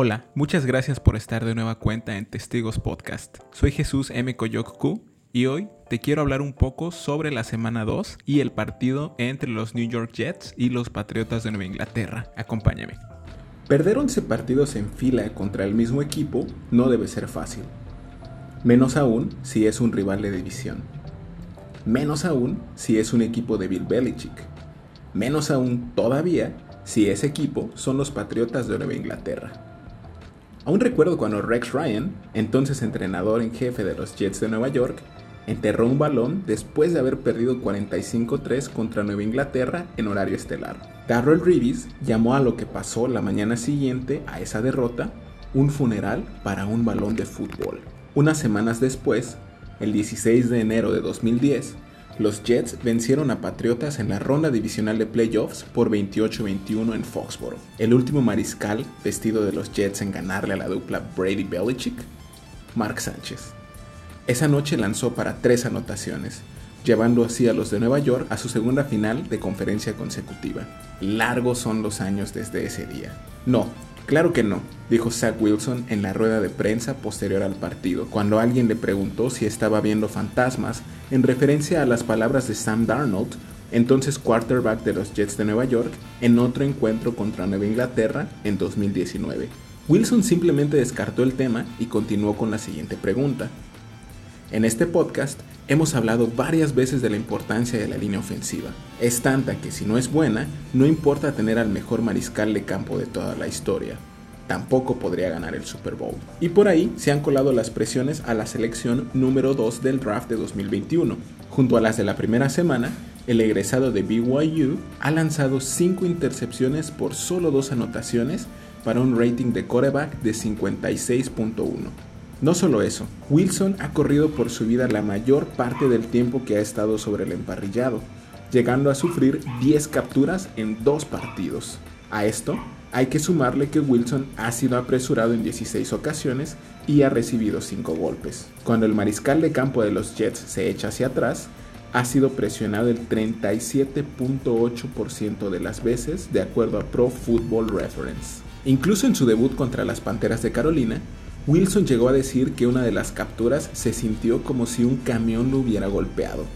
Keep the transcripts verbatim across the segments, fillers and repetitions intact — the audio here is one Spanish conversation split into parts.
Hola, muchas gracias por estar de nueva cuenta en Testigos Podcast. Soy Jesús M. Coyoccu y hoy te quiero hablar un poco sobre la semana dos y el partido entre los New York Jets y los Patriotas de Nueva Inglaterra. Acompáñame. Perder once partidos en fila contra el mismo equipo no debe ser fácil. Menos aún si es un rival de división. Menos aún si es un equipo de Bill Belichick. Menos aún todavía si ese equipo son los Patriotas de Nueva Inglaterra. Aún recuerdo cuando Rex Ryan, entonces entrenador en jefe de los Jets de Nueva York, enterró un balón después de haber perdido cuarenta y cinco a tres contra Nueva Inglaterra en horario estelar. Darrell Reeves llamó a lo que pasó la mañana siguiente a esa derrota un funeral para un balón de fútbol. Unas semanas después, el dieciséis de enero de dos mil diez, los Jets vencieron a Patriotas en la ronda divisional de playoffs por veintiocho a veintiuno en Foxborough. El último mariscal vestido de los Jets en ganarle a la dupla Brady-Belichick, Mark Sánchez. Esa noche lanzó para tres anotaciones, llevando así a los de Nueva York a su segunda final de conferencia consecutiva. Largos son los años desde ese día. No, claro que no, dijo Zach Wilson en la rueda de prensa posterior al partido, cuando alguien le preguntó si estaba viendo fantasmas en referencia a las palabras de Sam Darnold, entonces quarterback de los Jets de Nueva York, en otro encuentro contra Nueva Inglaterra en dos mil diecinueve. Wilson simplemente descartó el tema y continuó con la siguiente pregunta. En este podcast hemos hablado varias veces de la importancia de la línea ofensiva. Es tanta que si no es buena, no importa tener al mejor mariscal de campo de toda la historia. Tampoco podría ganar el Super Bowl. Y por ahí se han colado las presiones a la selección número dos del draft de dos mil veintiuno. Junto a las de la primera semana, el egresado de B Y U ha lanzado cinco intercepciones por solo dos anotaciones para un rating de quarterback de cincuenta y seis punto uno. No solo eso, Wilson ha corrido por su vida la mayor parte del tiempo que ha estado sobre el emparrillado, llegando a sufrir diez capturas en dos partidos. A esto hay que sumarle que Wilson ha sido apresurado en dieciséis ocasiones y ha recibido cinco golpes. Cuando el mariscal de campo de los Jets se echa hacia atrás, ha sido presionado el treinta y siete punto ocho por ciento de las veces de acuerdo a Pro Football Reference. Incluso en su debut contra las Panteras de Carolina, Wilson llegó a decir que una de las capturas se sintió como si un camión lo hubiera golpeado.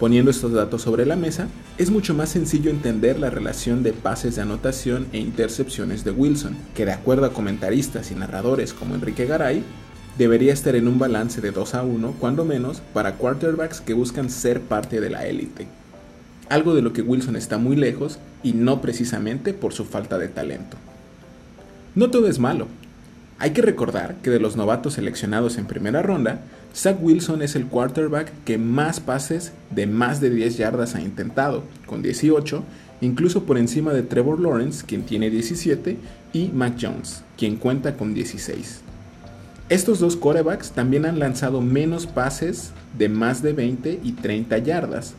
Poniendo estos datos sobre la mesa, es mucho más sencillo entender la relación de pases de anotación e intercepciones de Wilson, que de acuerdo a comentaristas y narradores como Enrique Garay, debería estar en un balance de dos a uno, cuando menos, para quarterbacks que buscan ser parte de la élite. Algo de lo que Wilson está muy lejos, y no precisamente por su falta de talento. No todo es malo. Hay que recordar que de los novatos seleccionados en primera ronda, Zach Wilson es el quarterback que más pases de más de diez yardas ha intentado, con dieciocho, incluso por encima de Trevor Lawrence, quien tiene diecisiete, y Mac Jones, quien cuenta con dieciséis. Estos dos quarterbacks también han lanzado menos pases de más de veinte y treinta yardas,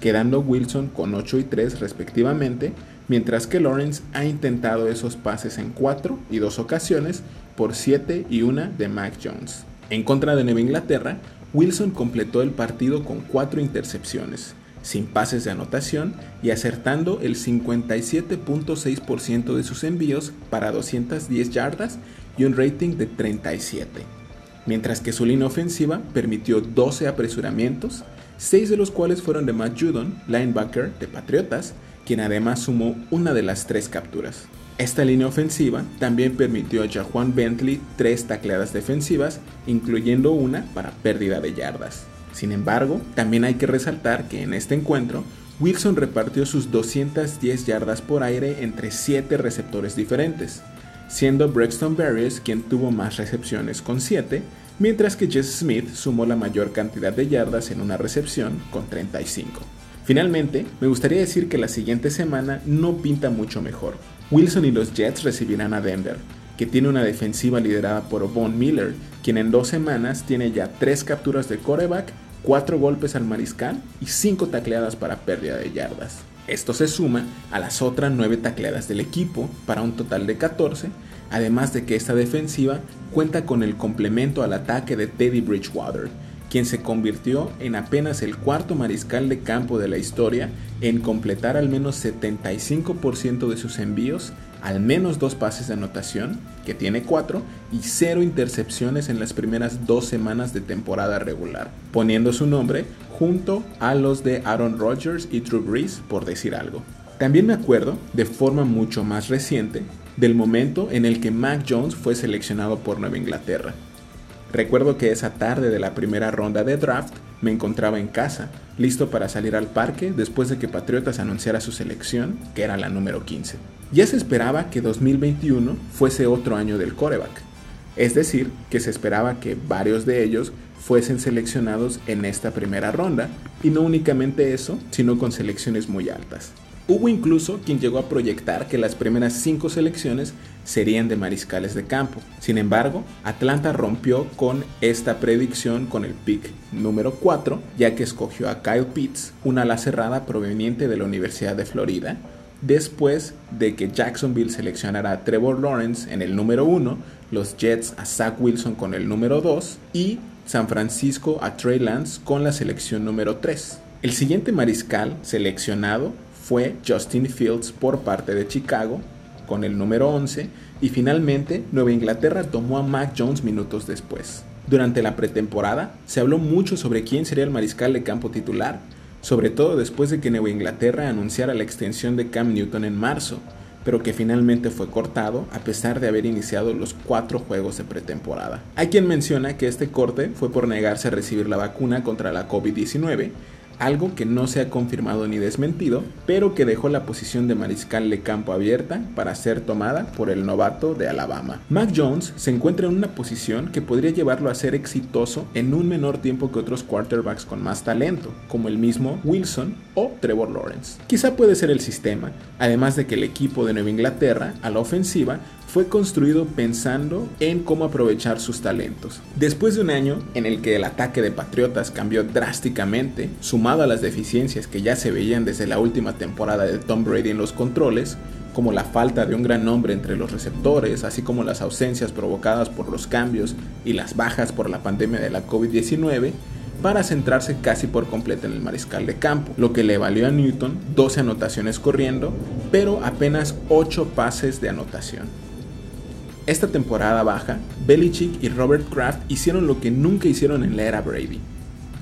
quedando Wilson con ocho y tres respectivamente, mientras que Lawrence ha intentado esos pases en cuatro y dos ocasiones por siete y una de Mac Jones. En contra de Nueva Inglaterra, Wilson completó el partido con cuatro intercepciones, sin pases de anotación y acertando el cincuenta y siete punto seis por ciento de sus envíos para doscientas diez yardas y un rating de treinta y siete, mientras que su línea ofensiva permitió doce apresuramientos, seis de los cuales fueron de Matt Judon, linebacker de Patriotas, quien además sumó una de las tres capturas. Esta línea ofensiva también permitió a Jahuan Bentley tres tacleadas defensivas, incluyendo una para pérdida de yardas. Sin embargo, también hay que resaltar que en este encuentro, Wilson repartió sus doscientas diez yardas por aire entre siete receptores diferentes, siendo Braxton Berries quien tuvo más recepciones con siete, mientras que Jess Smith sumó la mayor cantidad de yardas en una recepción con treinta y cinco. Finalmente, me gustaría decir que la siguiente semana no pinta mucho mejor. Wilson y los Jets recibirán a Denver, que tiene una defensiva liderada por Von Miller, quien en dos semanas tiene ya tres capturas de quarterback, cuatro golpes al mariscal y cinco tacleadas para pérdida de yardas. Esto se suma a las otras nueve tacleadas del equipo para un total de catorce, además de que esta defensiva cuenta con el complemento al ataque de Teddy Bridgewater, quien se convirtió en apenas el cuarto mariscal de campo de la historia en completar al menos setenta y cinco por ciento de sus envíos al menos dos pases de anotación, que tiene cuatro, y cero intercepciones en las primeras dos semanas de temporada regular, poniendo su nombre junto a los de Aaron Rodgers y Drew Brees, por decir algo. También me acuerdo, de forma mucho más reciente, del momento en el que Mac Jones fue seleccionado por Nueva Inglaterra. Recuerdo que esa tarde de la primera ronda de draft me encontraba en casa, listo para salir al parque después de que Patriotas anunciara su selección, que era la número quince. Ya se esperaba que dos mil veintiuno fuese otro año del quarterback, es decir, que se esperaba que varios de ellos fuesen seleccionados en esta primera ronda, y no únicamente eso, sino con selecciones muy altas. Hubo incluso quien llegó a proyectar que las primeras cinco selecciones serían de mariscales de campo. Sin embargo, Atlanta rompió con esta predicción con el pick número cuatro, ya que escogió a Kyle Pitts, una ala cerrada proveniente de la Universidad de Florida, después de que Jacksonville seleccionara a Trevor Lawrence en el número uno, los Jets a Zach Wilson con el número dos y San Francisco a Trey Lance con la selección número tres. El siguiente mariscal seleccionado fue Justin Fields por parte de Chicago con el número once, y finalmente Nueva Inglaterra tomó a Mac Jones minutos después. Durante la pretemporada se habló mucho sobre quién sería el mariscal de campo titular, sobre todo después de que Nueva Inglaterra anunciara la extensión de Cam Newton en marzo, pero que finalmente fue cortado a pesar de haber iniciado los cuatro juegos de pretemporada. Hay quien menciona que este corte fue por negarse a recibir la vacuna contra la covid diecinueve, algo que no se ha confirmado ni desmentido, pero que dejó la posición de mariscal de campo abierta para ser tomada por el novato de Alabama. Mac Jones se encuentra en una posición que podría llevarlo a ser exitoso en un menor tiempo que otros quarterbacks con más talento, como el mismo Wilson o Trevor Lawrence. Quizá puede ser el sistema, además de que el equipo de Nueva Inglaterra, a la ofensiva, fue construido pensando en cómo aprovechar sus talentos. Después de un año en el que el ataque de Patriotas cambió drásticamente, sumado a las deficiencias que ya se veían desde la última temporada de Tom Brady en los controles, como la falta de un gran nombre entre los receptores, así como las ausencias provocadas por los cambios y las bajas por la pandemia de la covid diecinueve, para centrarse casi por completo en el mariscal de campo, lo que le valió a Newton doce anotaciones corriendo, pero apenas ocho pases de anotación. Esta temporada baja, Belichick y Robert Kraft hicieron lo que nunca hicieron en la era Brady: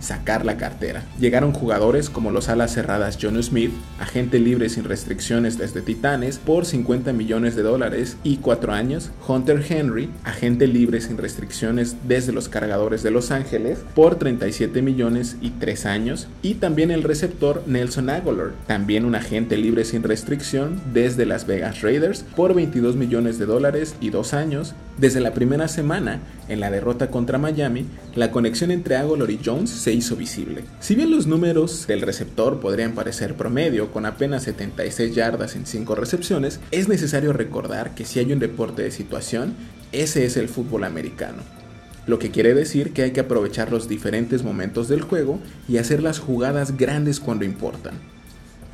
sacar la cartera. Llegaron jugadores como los alas cerradas Jonnu Smith, agente libre sin restricciones desde Titanes, por cincuenta millones de dólares y cuatro años, Hunter Henry, agente libre sin restricciones desde los Cargadores de Los Ángeles, por treinta y siete millones y tres años, y también el receptor Nelson Agolor, también un agente libre sin restricción desde Las Vegas Raiders, por veintidós millones de dólares y dos años. Desde la primera semana, en la derrota contra Miami, la conexión entre Agolor y Jones se hizo visible. Si bien los números del receptor podrían parecer promedio, con apenas setenta y seis yardas en cinco recepciones, es necesario recordar que si hay un deporte de situación, ese es el fútbol americano. Lo que quiere decir que hay que aprovechar los diferentes momentos del juego y hacer las jugadas grandes cuando importan.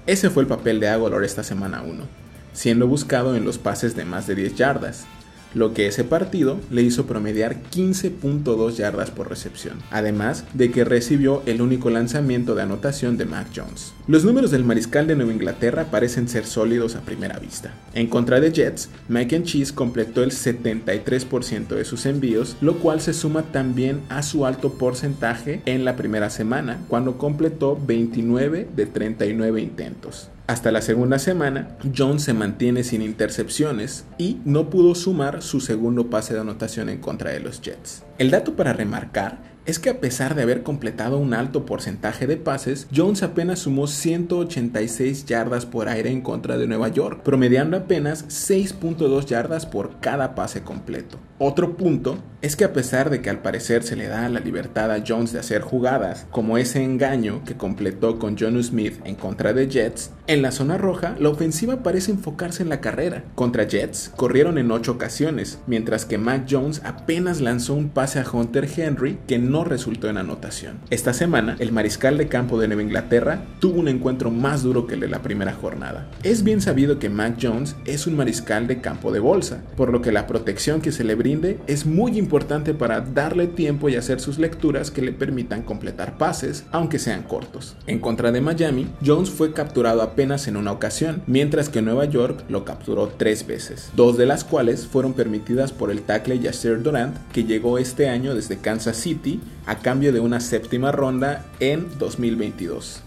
Ese fue el papel de Agolor esta semana uno, siendo buscado en los pases de más de diez yardas. Lo que ese partido le hizo promediar quince punto dos yardas por recepción, además de que recibió el único lanzamiento de anotación de Mac Jones. Los números del mariscal de Nueva Inglaterra parecen ser sólidos a primera vista. En contra de Jets, Mac and Cheese completó el setenta y tres por ciento de sus envíos, lo cual se suma también a su alto porcentaje en la primera semana, cuando completó veintinueve de treinta y nueve intentos. Hasta la segunda semana, Jones se mantiene sin intercepciones y no pudo sumar su segundo pase de anotación en contra de los Jets. El dato para remarcar es que a pesar de haber completado un alto porcentaje de pases, Jones apenas sumó ciento ochenta y seis yardas por aire en contra de Nueva York, promediando apenas seis punto dos yardas por cada pase completo. Otro punto es que a pesar de que al parecer se le da la libertad a Jones de hacer jugadas, como ese engaño que completó con Jonnu Smith en contra de Jets, en la zona roja la ofensiva parece enfocarse en la carrera. Contra Jets corrieron en ocho ocasiones, mientras que Mac Jones apenas lanzó un pase pase a Hunter Henry, que no resultó en anotación. Esta semana, el mariscal de campo de Nueva Inglaterra tuvo un encuentro más duro que el de la primera jornada. Es bien sabido que Mac Jones es un mariscal de campo de bolsa, por lo que la protección que se le brinde es muy importante para darle tiempo y hacer sus lecturas que le permitan completar pases, aunque sean cortos. En contra de Miami, Jones fue capturado apenas en una ocasión, mientras que Nueva York lo capturó tres veces, dos de las cuales fueron permitidas por el tackle Yasser Durant, que llegó este año desde Kansas City a cambio de una séptima ronda en dos mil veintidós.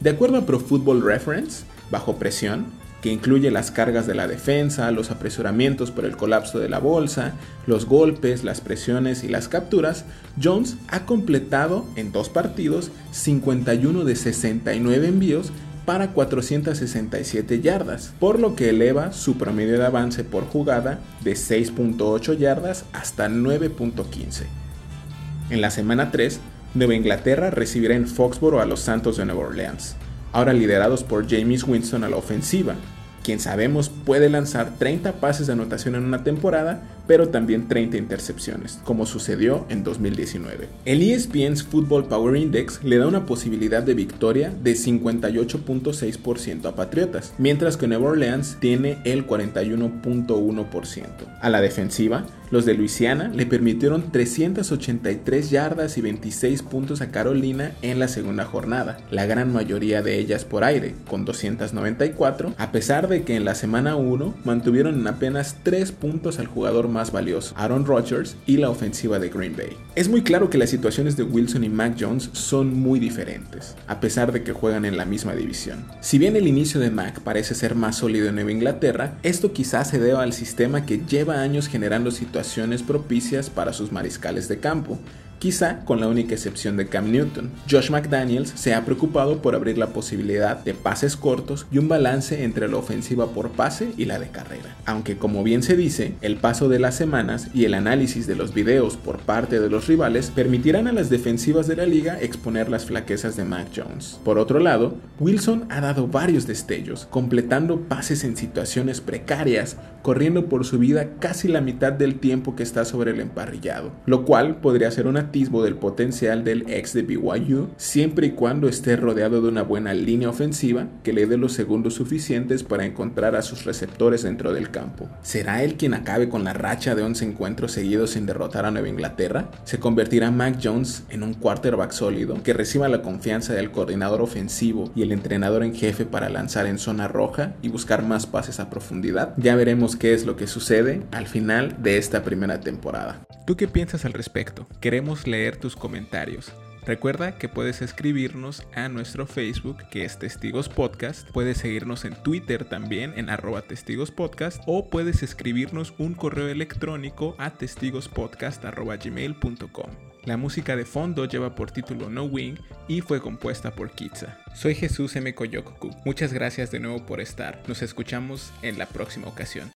De acuerdo a Pro Football Reference, bajo presión, que incluye las cargas de la defensa, los apresuramientos por el colapso de la bolsa, los golpes, las presiones y las capturas, Jones ha completado en dos partidos cincuenta y uno de sesenta y nueve envíos para cuatrocientas sesenta y siete yardas, por lo que eleva su promedio de avance por jugada de seis punto ocho yardas hasta nueve punto quince. En la semana tres, Nueva Inglaterra recibirá en Foxboro a los Santos de Nueva Orleans, ahora liderados por Jameis Winston a la ofensiva, quien sabemos puede lanzar treinta pases de anotación en una temporada, pero también treinta intercepciones, como sucedió en dos mil diecinueve. El E S P N's Football Power Index le da una posibilidad de victoria de cincuenta y ocho punto seis por ciento a Patriotas, mientras que Nueva Orleans tiene el cuarenta y uno punto uno por ciento. A la defensiva, los de Luisiana le permitieron trescientas ochenta y tres yardas y veintiséis puntos a Carolina en la segunda jornada, la gran mayoría de ellas por aire, con doscientas noventa y cuatro, a pesar de que en la semana uno mantuvieron en apenas tres puntos al jugador más valioso, Aaron Rodgers, y la ofensiva de Green Bay. Es muy claro que las situaciones de Wilson y Mac Jones son muy diferentes, a pesar de que juegan en la misma división. Si bien el inicio de Mac parece ser más sólido en Nueva Inglaterra, esto quizás se deba al sistema que lleva años generando situaciones propicias para sus mariscales de campo, quizá con la única excepción de Cam Newton. Josh McDaniels se ha preocupado por abrir la posibilidad de pases cortos y un balance entre la ofensiva por pase y la de carrera. Aunque, como bien se dice, el paso de las semanas y el análisis de los videos por parte de los rivales permitirán a las defensivas de la liga exponer las flaquezas de Mac Jones. Por otro lado, Wilson ha dado varios destellos, completando pases en situaciones precarias, corriendo por su vida casi la mitad del tiempo que está sobre el emparrillado, lo cual podría ser una del potencial del ex de B Y U, siempre y cuando esté rodeado de una buena línea ofensiva que le dé los segundos suficientes para encontrar a sus receptores dentro del campo. ¿Será él quien acabe con la racha de once encuentros seguidos sin derrotar a Nueva Inglaterra? ¿Se convertirá Mac Jones en un quarterback sólido que reciba la confianza del coordinador ofensivo y el entrenador en jefe para lanzar en zona roja y buscar más pases a profundidad? Ya veremos qué es lo que sucede al final de esta primera temporada. ¿Tú qué piensas al respecto? Queremos leer tus comentarios. Recuerda que puedes escribirnos a nuestro Facebook, que es Testigos Podcast. Puedes seguirnos en Twitter también, en arroba Testigos Podcast, o puedes escribirnos un correo electrónico a testigospodcast arroba gmail punto com. La música de fondo lleva por título No Wing y fue compuesta por Kitza. Soy Jesús M. Coyoccu. Muchas gracias de nuevo por estar. Nos escuchamos en la próxima ocasión.